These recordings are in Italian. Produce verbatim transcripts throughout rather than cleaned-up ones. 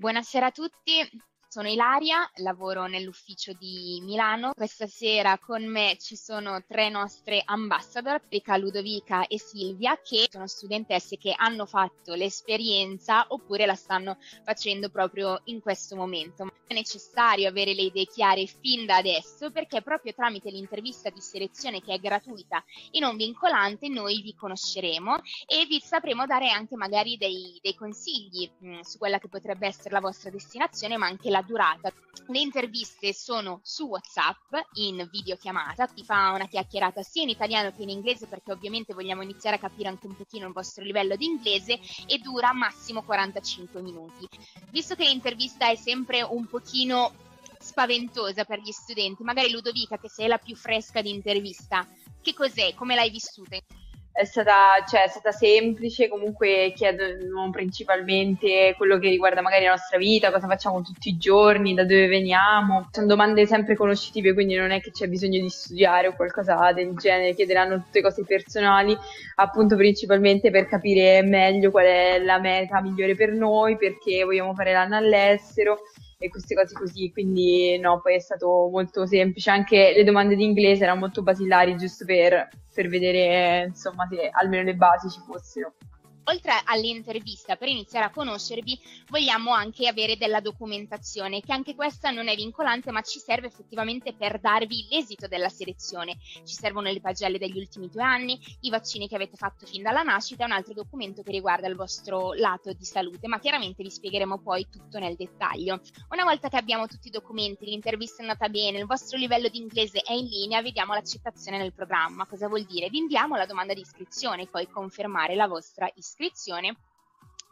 Buonasera a tutti, sono Ilaria, lavoro nell'ufficio di Milano. Questa sera con me ci sono tre nostre ambassador, Rebecca, Ludovica e Silvia, che sono studentesse che hanno fatto l'esperienza oppure la stanno facendo proprio in questo momento. È necessario avere le idee chiare fin da adesso, perché proprio tramite l'intervista di selezione, che è gratuita e non vincolante, noi vi conosceremo e vi sapremo dare anche magari dei, dei consigli mh, su quella che potrebbe essere la vostra destinazione, ma anche la durata. Le interviste sono su WhatsApp in videochiamata, si fa una chiacchierata sia in italiano che in inglese, perché ovviamente vogliamo iniziare a capire anche un pochino il vostro livello di inglese, e dura massimo quarantacinque minuti. Visto che l'intervista è sempre un po' pochino spaventosa per gli studenti, magari Ludovica, che sei la più fresca di intervista, che cos'è? Come l'hai vissuta? È stata, cioè, è stata semplice, comunque chiedono principalmente quello che riguarda magari la nostra vita, cosa facciamo tutti i giorni, da dove veniamo. Sono domande sempre conoscitive, quindi non è che c'è bisogno di studiare o qualcosa del genere, chiederanno tutte cose personali, appunto principalmente per capire meglio qual è la meta migliore per noi, perché vogliamo fare l'anno all'estero e queste cose così, quindi no, poi è stato molto semplice. Anche le domande di inglese erano molto basilari, giusto per, per vedere, insomma, se almeno le basi ci fossero. Oltre all'intervista, per iniziare a conoscervi, vogliamo anche avere della documentazione, che anche questa non è vincolante, ma ci serve effettivamente per darvi l'esito della selezione. Ci servono le pagelle degli ultimi due anni, i vaccini che avete fatto fin dalla nascita e un altro documento che riguarda il vostro lato di salute, ma chiaramente vi spiegheremo poi tutto nel dettaglio. Una volta che abbiamo tutti i documenti, l'intervista è andata bene, il vostro livello di inglese è in linea, vediamo l'accettazione nel programma. Cosa vuol dire? Vi inviamo la domanda di iscrizione e poi confermare la vostra iscrizione. iscrizione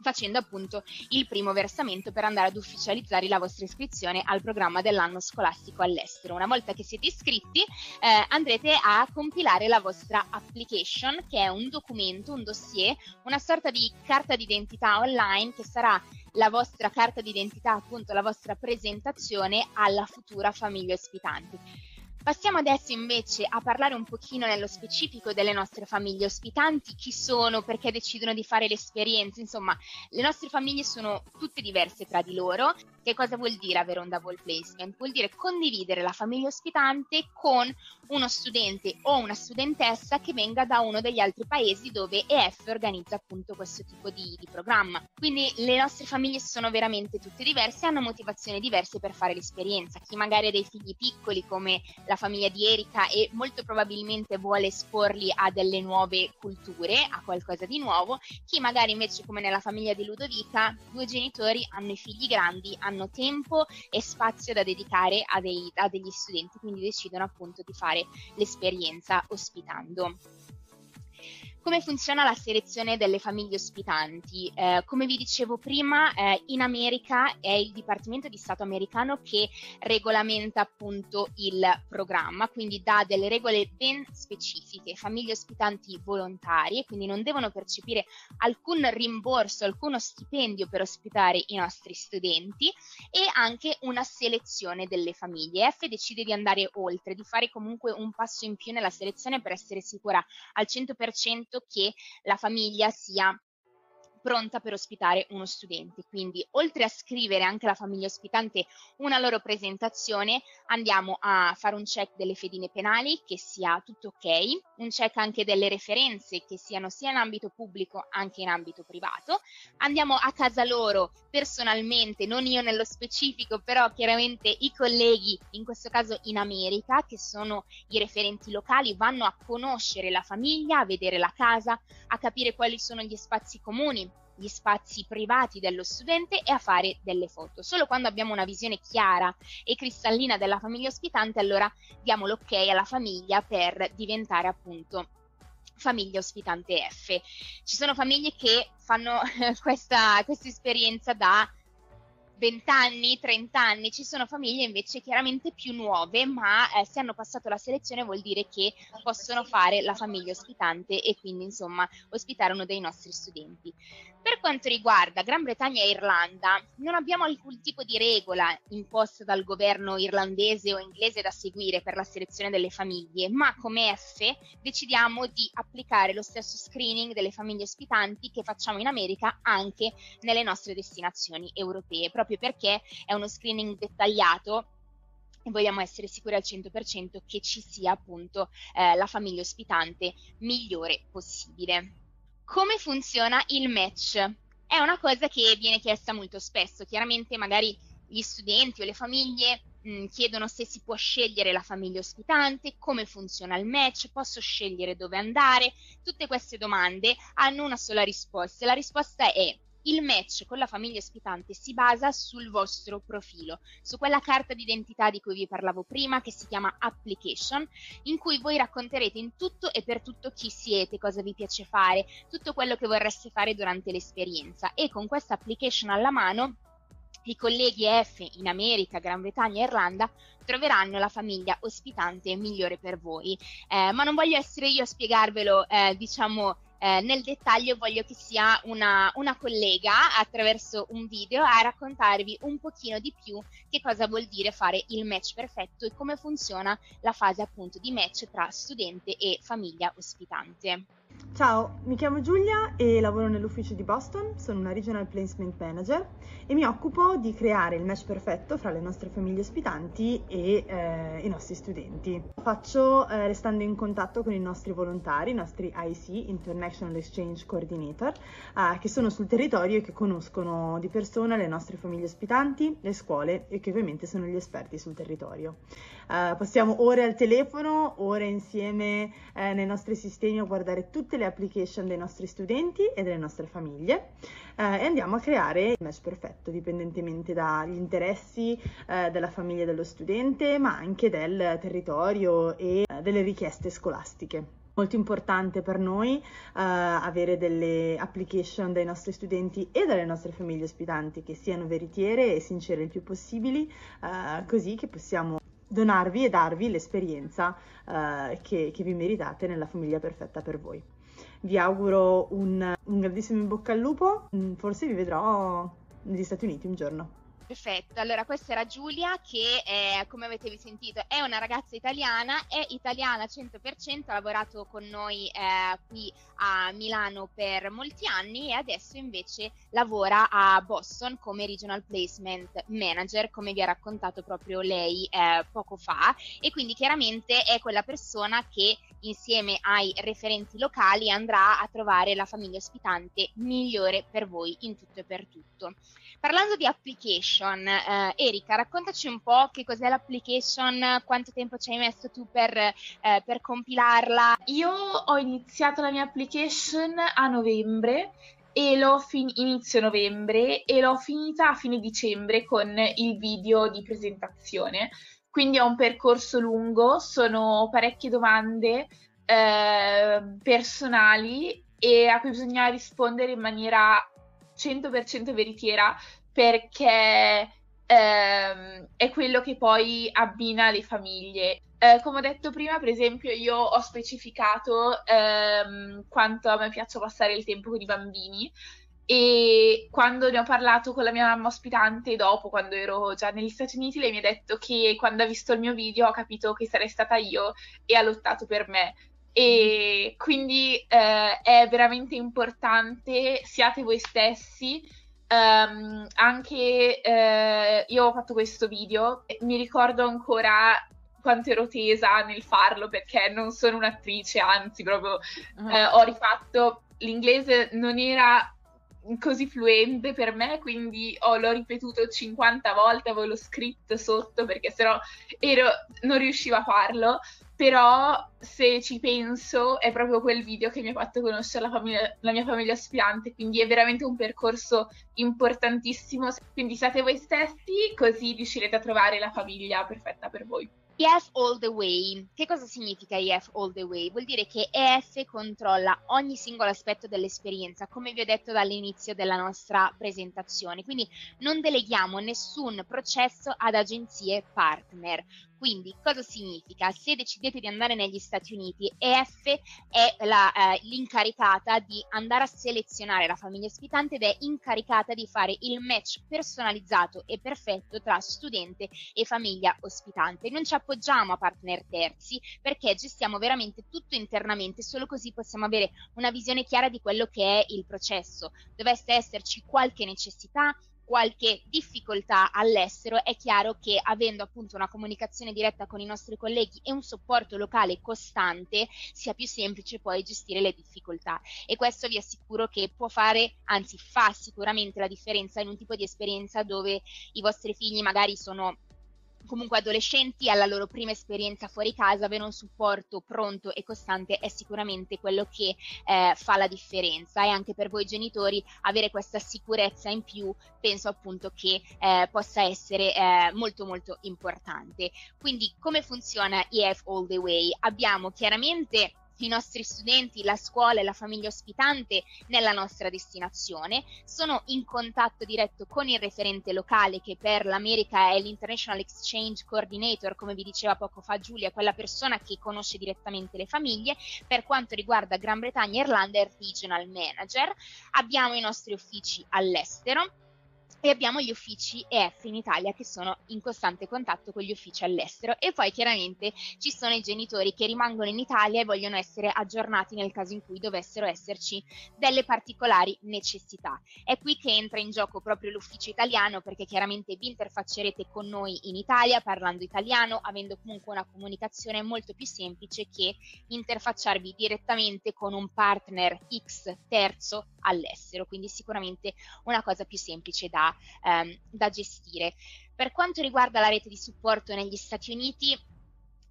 facendo appunto il primo versamento per andare ad ufficializzare la vostra iscrizione al programma dell'anno scolastico all'estero. Una volta che siete iscritti eh, andrete a compilare la vostra application, che è un documento, un dossier, una sorta di carta d'identità online, che sarà la vostra carta d'identità, appunto la vostra presentazione alla futura famiglia ospitante. Passiamo adesso invece a parlare un pochino nello specifico delle nostre famiglie ospitanti, chi sono, perché decidono di fare l'esperienza. Insomma, le nostre famiglie sono tutte diverse tra di loro. Che cosa vuol dire avere un double placement? Vuol dire condividere la famiglia ospitante con uno studente o una studentessa che venga da uno degli altri paesi dove E F organizza appunto questo tipo di, di programma. Quindi le nostre famiglie sono veramente tutte diverse, hanno motivazioni diverse per fare l'esperienza. Chi magari ha dei figli piccoli, come la famiglia di Erika, e molto probabilmente vuole esporli a delle nuove culture, a qualcosa di nuovo. Chi magari invece, come nella famiglia di Ludovica, due genitori, hanno i figli grandi, hanno tempo e spazio da dedicare a, dei, a degli studenti, quindi decidono appunto di fare l'esperienza ospitando. Come funziona la selezione delle famiglie ospitanti? Eh, come vi dicevo prima, eh, in America è il Dipartimento di Stato americano che regolamenta appunto il programma, quindi dà delle regole ben specifiche. Famiglie ospitanti volontarie, quindi non devono percepire alcun rimborso, alcuno stipendio per ospitare i nostri studenti, e anche una selezione delle famiglie. E F decide di andare oltre, di fare comunque un passo in più nella selezione per essere sicura al cento per cento che la famiglia sia pronta per ospitare uno studente. Quindi, oltre a scrivere anche la famiglia ospitante una loro presentazione, andiamo a fare un check delle fedine penali, che sia tutto ok, un check anche delle referenze, che siano sia in ambito pubblico anche in ambito privato. Andiamo a casa loro personalmente, non io nello specifico, però chiaramente i colleghi, in questo caso in America, che sono i referenti locali, vanno a conoscere la famiglia, a vedere la casa, a capire quali sono gli spazi comuni, gli spazi privati dello studente, e a fare delle foto. Solo quando abbiamo una visione chiara e cristallina della famiglia ospitante, allora diamo l'ok alla famiglia per diventare appunto famiglia ospitante F. Ci sono famiglie che fanno questa, questa esperienza da vent'anni, trent'anni, ci sono famiglie invece chiaramente più nuove, ma eh, se hanno passato la selezione vuol dire che possono fare la famiglia ospitante e quindi insomma ospitare uno dei nostri studenti. Per quanto riguarda Gran Bretagna e Irlanda, non abbiamo alcun tipo di regola imposta dal governo irlandese o inglese da seguire per la selezione delle famiglie, ma come F decidiamo di applicare lo stesso screening delle famiglie ospitanti che facciamo in America anche nelle nostre destinazioni europee, proprio proprio perché è uno screening dettagliato e vogliamo essere sicuri al cento per cento che ci sia appunto eh, la famiglia ospitante migliore possibile. Come funziona il match? È una cosa che viene chiesta molto spesso. Chiaramente magari gli studenti o le famiglie mh, chiedono se si può scegliere la famiglia ospitante, come funziona il match, posso scegliere dove andare. Tutte queste domande hanno una sola risposta. La risposta è: il match con la famiglia ospitante si basa sul vostro profilo, su quella carta d'identità di cui vi parlavo prima, che si chiama application, in cui voi racconterete in tutto e per tutto chi siete, cosa vi piace fare, tutto quello che vorreste fare durante l'esperienza. E con questa application alla mano i colleghi E F in America, Gran Bretagna e Irlanda troveranno la famiglia ospitante migliore per voi. Eh, ma non voglio essere io a spiegarvelo, eh, diciamo, Eh, nel dettaglio. Voglio che sia una, una collega, attraverso un video, a raccontarvi un pochino di più che cosa vuol dire fare il match perfetto e come funziona la fase appunto di match tra studente e famiglia ospitante. Ciao, mi chiamo Giulia e lavoro nell'ufficio di Boston, sono una Regional Placement Manager e mi occupo di creare il match perfetto fra le nostre famiglie ospitanti e eh, i nostri studenti. Lo faccio eh, restando in contatto con i nostri volontari, i nostri I C, International Exchange Coordinator, eh, che sono sul territorio e che conoscono di persona le nostre famiglie ospitanti, le scuole e che ovviamente sono gli esperti sul territorio. Eh, passiamo ore al telefono, ore insieme eh, nei nostri sistemi a guardare tutte le application dei nostri studenti e delle nostre famiglie eh, e andiamo a creare il match perfetto dipendentemente dagli interessi eh, della famiglia dello studente, ma anche del territorio e eh, delle richieste scolastiche. Molto importante per noi eh, avere delle application dai nostri studenti e dalle nostre famiglie ospitanti che siano veritiere e sincere il più possibili, eh, così che possiamo donarvi e darvi l'esperienza uh, che, che vi meritate nella famiglia perfetta per voi. Vi auguro un, un grandissimo in bocca al lupo, forse vi vedrò negli Stati Uniti un giorno. Perfetto, allora questa era Giulia che eh, come avete sentito è una ragazza italiana, è italiana al cento per cento, ha lavorato con noi eh, qui a Milano per molti anni e adesso invece lavora a Boston come Regional Placement Manager, come vi ha raccontato proprio lei eh, poco fa, e quindi chiaramente è quella persona che insieme ai referenti locali andrà a trovare la famiglia ospitante migliore per voi in tutto e per tutto. Parlando di application, Uh, Erika, raccontaci un po' che cos'è l'application, quanto tempo ci hai messo tu per, uh, per compilarla. Io ho iniziato la mia application a novembre e l'ho fin- inizio novembre e l'ho finita a fine dicembre con il video di presentazione, quindi è un percorso lungo, sono parecchie domande eh, personali e a cui bisogna rispondere in maniera cento per cento veritiera, perché ehm, è quello che poi abbina le famiglie. Eh, come ho detto prima, per esempio, io ho specificato ehm, quanto a me piace passare il tempo con i bambini, e quando ne ho parlato con la mia mamma ospitante dopo, quando ero già negli Stati Uniti, lei mi ha detto che quando ha visto il mio video ha capito che sarei stata io e ha lottato per me. E quindi eh, è veramente importante, siate voi stessi. Um, anche uh, io ho fatto questo video, mi ricordo ancora quanto ero tesa nel farlo perché non sono un'attrice, anzi proprio uh-huh. uh, ho rifatto, l'inglese non era così fluente per me, quindi oh, l'ho ripetuto cinquanta volte, avevo lo script sotto perché sennò ero, non riuscivo a farlo, però se ci penso è proprio quel video che mi ha fatto conoscere la, famiglia, la mia famiglia ospitante, quindi è veramente un percorso importantissimo, quindi siate voi stessi così riuscirete a trovare la famiglia perfetta per voi. E F all the way. Che cosa significa E F all the way? Vuol dire che E F controlla ogni singolo aspetto dell'esperienza, come vi ho detto dall'inizio della nostra presentazione, quindi non deleghiamo nessun processo ad agenzie partner. Quindi cosa significa? Se decidete di andare negli Stati Uniti, E F è la, eh, l'incaricata di andare a selezionare la famiglia ospitante ed è incaricata di fare il match personalizzato e perfetto tra studente e famiglia ospitante. Non ci appoggiamo a partner terzi perché gestiamo veramente tutto internamente, solo così possiamo avere una visione chiara di quello che è il processo. Dovesse esserci qualche necessità, qualche difficoltà all'estero, è chiaro che avendo appunto una comunicazione diretta con i nostri colleghi e un supporto locale costante sia più semplice poi gestire le difficoltà, e questo vi assicuro che può fare, anzi fa sicuramente la differenza in un tipo di esperienza dove i vostri figli magari sono comunque adolescenti, alla loro prima esperienza fuori casa. Avere un supporto pronto e costante è sicuramente quello che eh, fa la differenza, e anche per voi genitori avere questa sicurezza in più penso appunto che eh, possa essere eh, molto molto importante. Quindi come funziona E F All the Way? Abbiamo chiaramente i nostri studenti, la scuola e la famiglia ospitante nella nostra destinazione, sono in contatto diretto con il referente locale, che per l'America è l'International Exchange Coordinator, come vi diceva poco fa Giulia, quella persona che conosce direttamente le famiglie. Per quanto riguarda Gran Bretagna e Irlanda è il Regional Manager. Abbiamo i nostri uffici all'estero e abbiamo gli uffici E F in Italia, che sono in costante contatto con gli uffici all'estero, e poi chiaramente ci sono i genitori che rimangono in Italia e vogliono essere aggiornati nel caso in cui dovessero esserci delle particolari necessità. È qui che entra in gioco proprio l'ufficio italiano, perché chiaramente vi interfaccerete con noi in Italia parlando italiano, avendo comunque una comunicazione molto più semplice che interfacciarvi direttamente con un partner X terzo all'estero, quindi sicuramente una cosa più semplice da da gestire. Per quanto riguarda la rete di supporto negli Stati Uniti,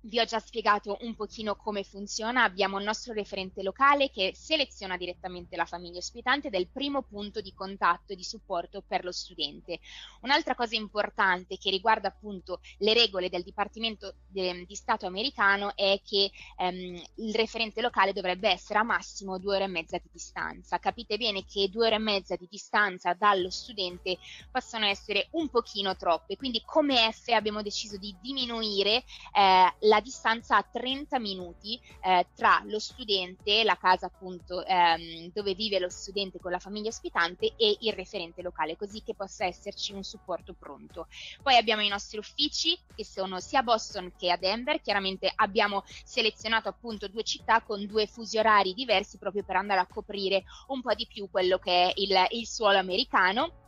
vi ho già spiegato un pochino come funziona. Abbiamo il nostro referente locale che seleziona direttamente la famiglia ospitante ed è il primo punto di contatto e di supporto per lo studente. Un'altra cosa importante che riguarda appunto le regole del Dipartimento de, di Stato americano è che ehm, il referente locale dovrebbe essere a massimo due ore e mezza di distanza. Capite bene che due ore e mezza di distanza dallo studente possono essere un pochino troppe, quindi come E F abbiamo deciso di diminuire eh, la distanza a trenta minuti eh, tra lo studente, la casa appunto ehm, dove vive lo studente con la famiglia ospitante, e il referente locale, così che possa esserci un supporto pronto. Poi abbiamo i nostri uffici che sono sia a Boston che a Denver. Chiaramente abbiamo selezionato appunto due città con due fusi orari diversi proprio per andare a coprire un po' di più quello che è il, il suolo americano.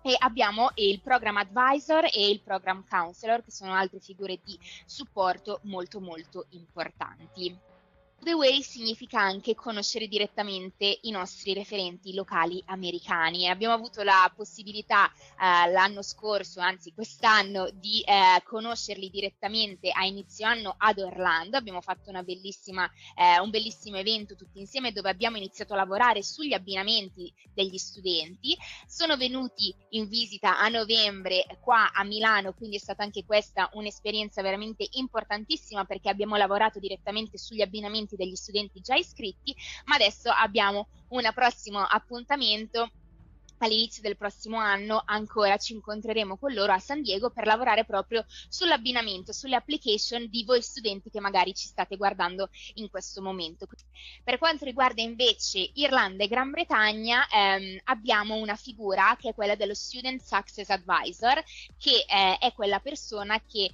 E abbiamo il Program Advisor e il Program Counselor, che sono altre figure di supporto molto molto importanti. The Way significa anche conoscere direttamente i nostri referenti locali americani. Abbiamo avuto la possibilità eh, l'anno scorso, anzi quest'anno, di eh, conoscerli direttamente a inizio anno ad Orlando. Abbiamo fatto una bellissima, eh, un bellissimo evento tutti insieme dove abbiamo iniziato a lavorare sugli abbinamenti degli studenti. Sono venuti in visita a novembre qua a Milano, quindi è stata anche questa un'esperienza veramente importantissima, perché abbiamo lavorato direttamente sugli abbinamenti degli studenti già iscritti, ma adesso abbiamo un prossimo appuntamento. All'inizio del prossimo anno ancora ci incontreremo con loro a San Diego per lavorare proprio sull'abbinamento, sulle application di voi studenti che magari ci state guardando in questo momento. Per quanto riguarda invece Irlanda e Gran Bretagna, ehm, abbiamo una figura che è quella dello Student Success Advisor, che eh, è quella persona che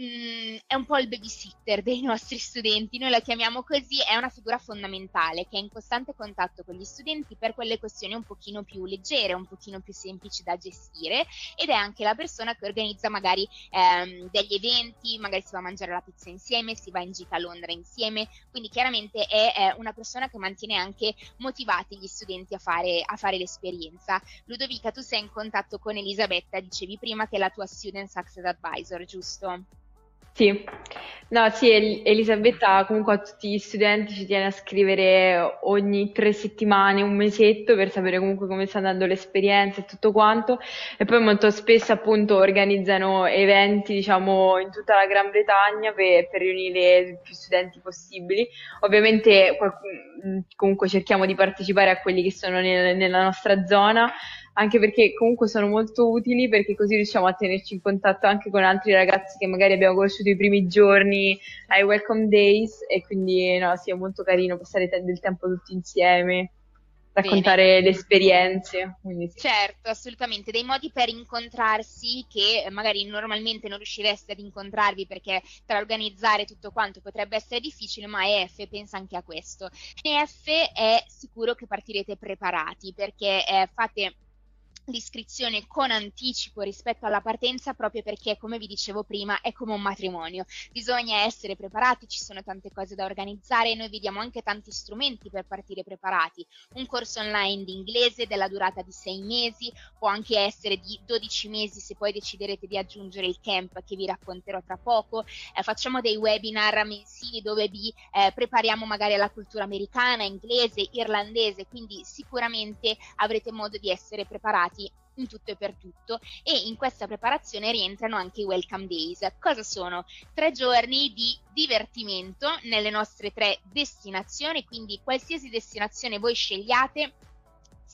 Mm, è un po' il babysitter dei nostri studenti, noi la chiamiamo così. È una figura fondamentale che è in costante contatto con gli studenti per quelle questioni un pochino più leggere, un pochino più semplici da gestire, ed è anche la persona che organizza magari ehm, degli eventi, magari si va a mangiare la pizza insieme, si va in gita a Londra insieme, quindi chiaramente è, è una persona che mantiene anche motivati gli studenti a fare, a fare l'esperienza. Ludovica, tu sei in contatto con Elisabetta, dicevi prima che è la tua Student Success Advisor, giusto? Sì, no, sì, El- Elisabetta comunque a tutti gli studenti ci tiene a scrivere ogni tre settimane, un mesetto, per sapere comunque come sta andando l'esperienza e tutto quanto, e poi molto spesso appunto organizzano eventi, diciamo, in tutta la Gran Bretagna per, per riunire più studenti possibili. Ovviamente qualcun- comunque cerchiamo di partecipare a quelli che sono nel- nella nostra zona, anche perché comunque sono molto utili, perché così riusciamo a tenerci in contatto anche con altri ragazzi che magari abbiamo conosciuto i primi giorni ai Welcome Days, e quindi no, sì, è molto carino passare del tempo tutti insieme, raccontare Bene. le esperienze. Quindi, sì. Certo, assolutamente, dei modi per incontrarsi che magari normalmente non riuscireste ad incontrarvi, perché tra organizzare tutto quanto potrebbe essere difficile, ma E F pensa anche a questo. E F è sicuro che partirete preparati, perché eh, fate l'iscrizione con anticipo rispetto alla partenza, proprio perché, come vi dicevo prima, è come un matrimonio, bisogna essere preparati, ci sono tante cose da organizzare, noi vi diamo anche tanti strumenti per partire preparati, un corso online di inglese della durata di sei mesi, può anche essere di dodici mesi se poi deciderete di aggiungere il camp che vi racconterò tra poco, eh, facciamo dei webinar mensili dove vi eh, prepariamo magari alla cultura americana, inglese, irlandese, quindi sicuramente avrete modo di essere preparati in tutto e per tutto. E in questa preparazione rientrano anche i Welcome Days. Cosa sono? Tre giorni di divertimento nelle nostre tre destinazioni, quindi qualsiasi destinazione voi scegliate,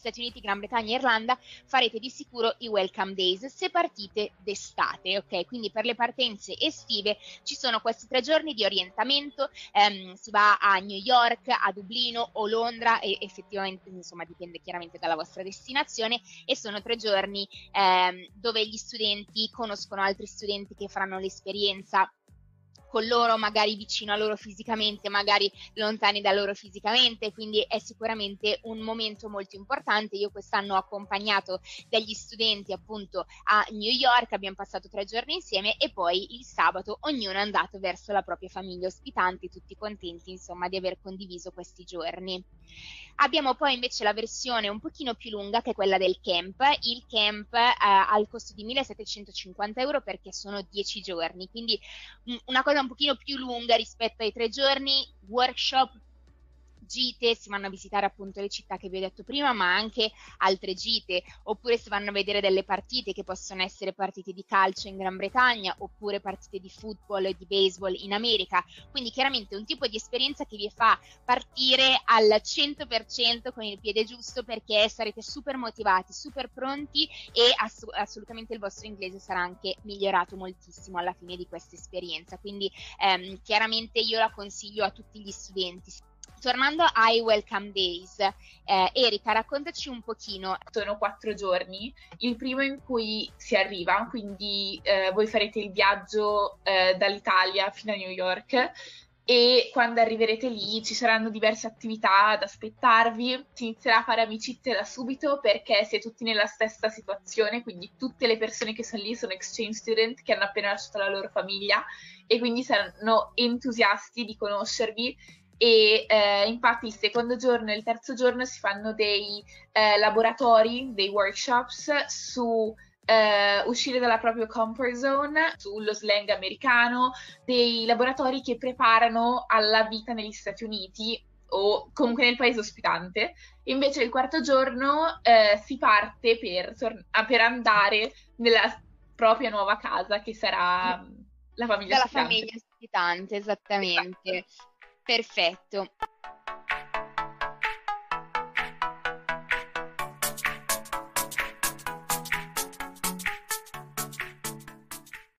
Stati Uniti, Gran Bretagna e Irlanda, farete di sicuro i Welcome Days se partite d'estate, ok? Quindi per le partenze estive ci sono questi tre giorni di orientamento, ehm, si va a New York, a Dublino o Londra, e effettivamente insomma dipende chiaramente dalla vostra destinazione, e sono tre giorni ehm, dove gli studenti conoscono altri studenti che faranno l'esperienza con loro, magari vicino a loro fisicamente, magari lontani da loro fisicamente, quindi è sicuramente un momento molto importante. Io quest'anno ho accompagnato degli studenti appunto a New York, abbiamo passato tre giorni insieme e poi il sabato ognuno è andato verso la propria famiglia ospitante, tutti contenti insomma di aver condiviso questi giorni. Abbiamo poi invece la versione un pochino più lunga, che è quella del camp. Il camp eh, ha il costo di millesettecentocinquanta euro perché sono dieci giorni, quindi mh, una cosa un pochino più lunga rispetto ai tre giorni, workshop, gite, si vanno a visitare appunto le città che vi ho detto prima, ma anche altre gite, oppure si vanno a vedere delle partite che possono essere partite di calcio in Gran Bretagna oppure partite di football e di baseball in America, quindi chiaramente un tipo di esperienza che vi fa partire al cento per cento con il piede giusto, perché sarete super motivati, super pronti e ass assolutamente il vostro inglese sarà anche migliorato moltissimo alla fine di questa esperienza, quindi ehm, chiaramente io la consiglio a tutti gli studenti. Tornando ai Welcome Days, eh, Erika, raccontaci un pochino. Sono quattro giorni, il primo in cui si arriva, quindi eh, voi farete il viaggio eh, dall'Italia fino a New York e quando arriverete lì ci saranno diverse attività da aspettarvi, si inizierà a fare amicizie da subito perché siete tutti nella stessa situazione, quindi tutte le persone che sono lì sono exchange student che hanno appena lasciato la loro famiglia e quindi saranno entusiasti di conoscervi. E eh, infatti il secondo giorno e il terzo giorno si fanno dei eh, laboratori, dei workshops su eh, uscire dalla propria comfort zone, sullo slang americano, dei laboratori che preparano alla vita negli Stati Uniti o comunque nel paese ospitante. Invece il quarto giorno eh, si parte per, per andare nella propria nuova casa che sarà la famiglia ospitante. La famiglia ospitante, esattamente. Esatto. Perfetto.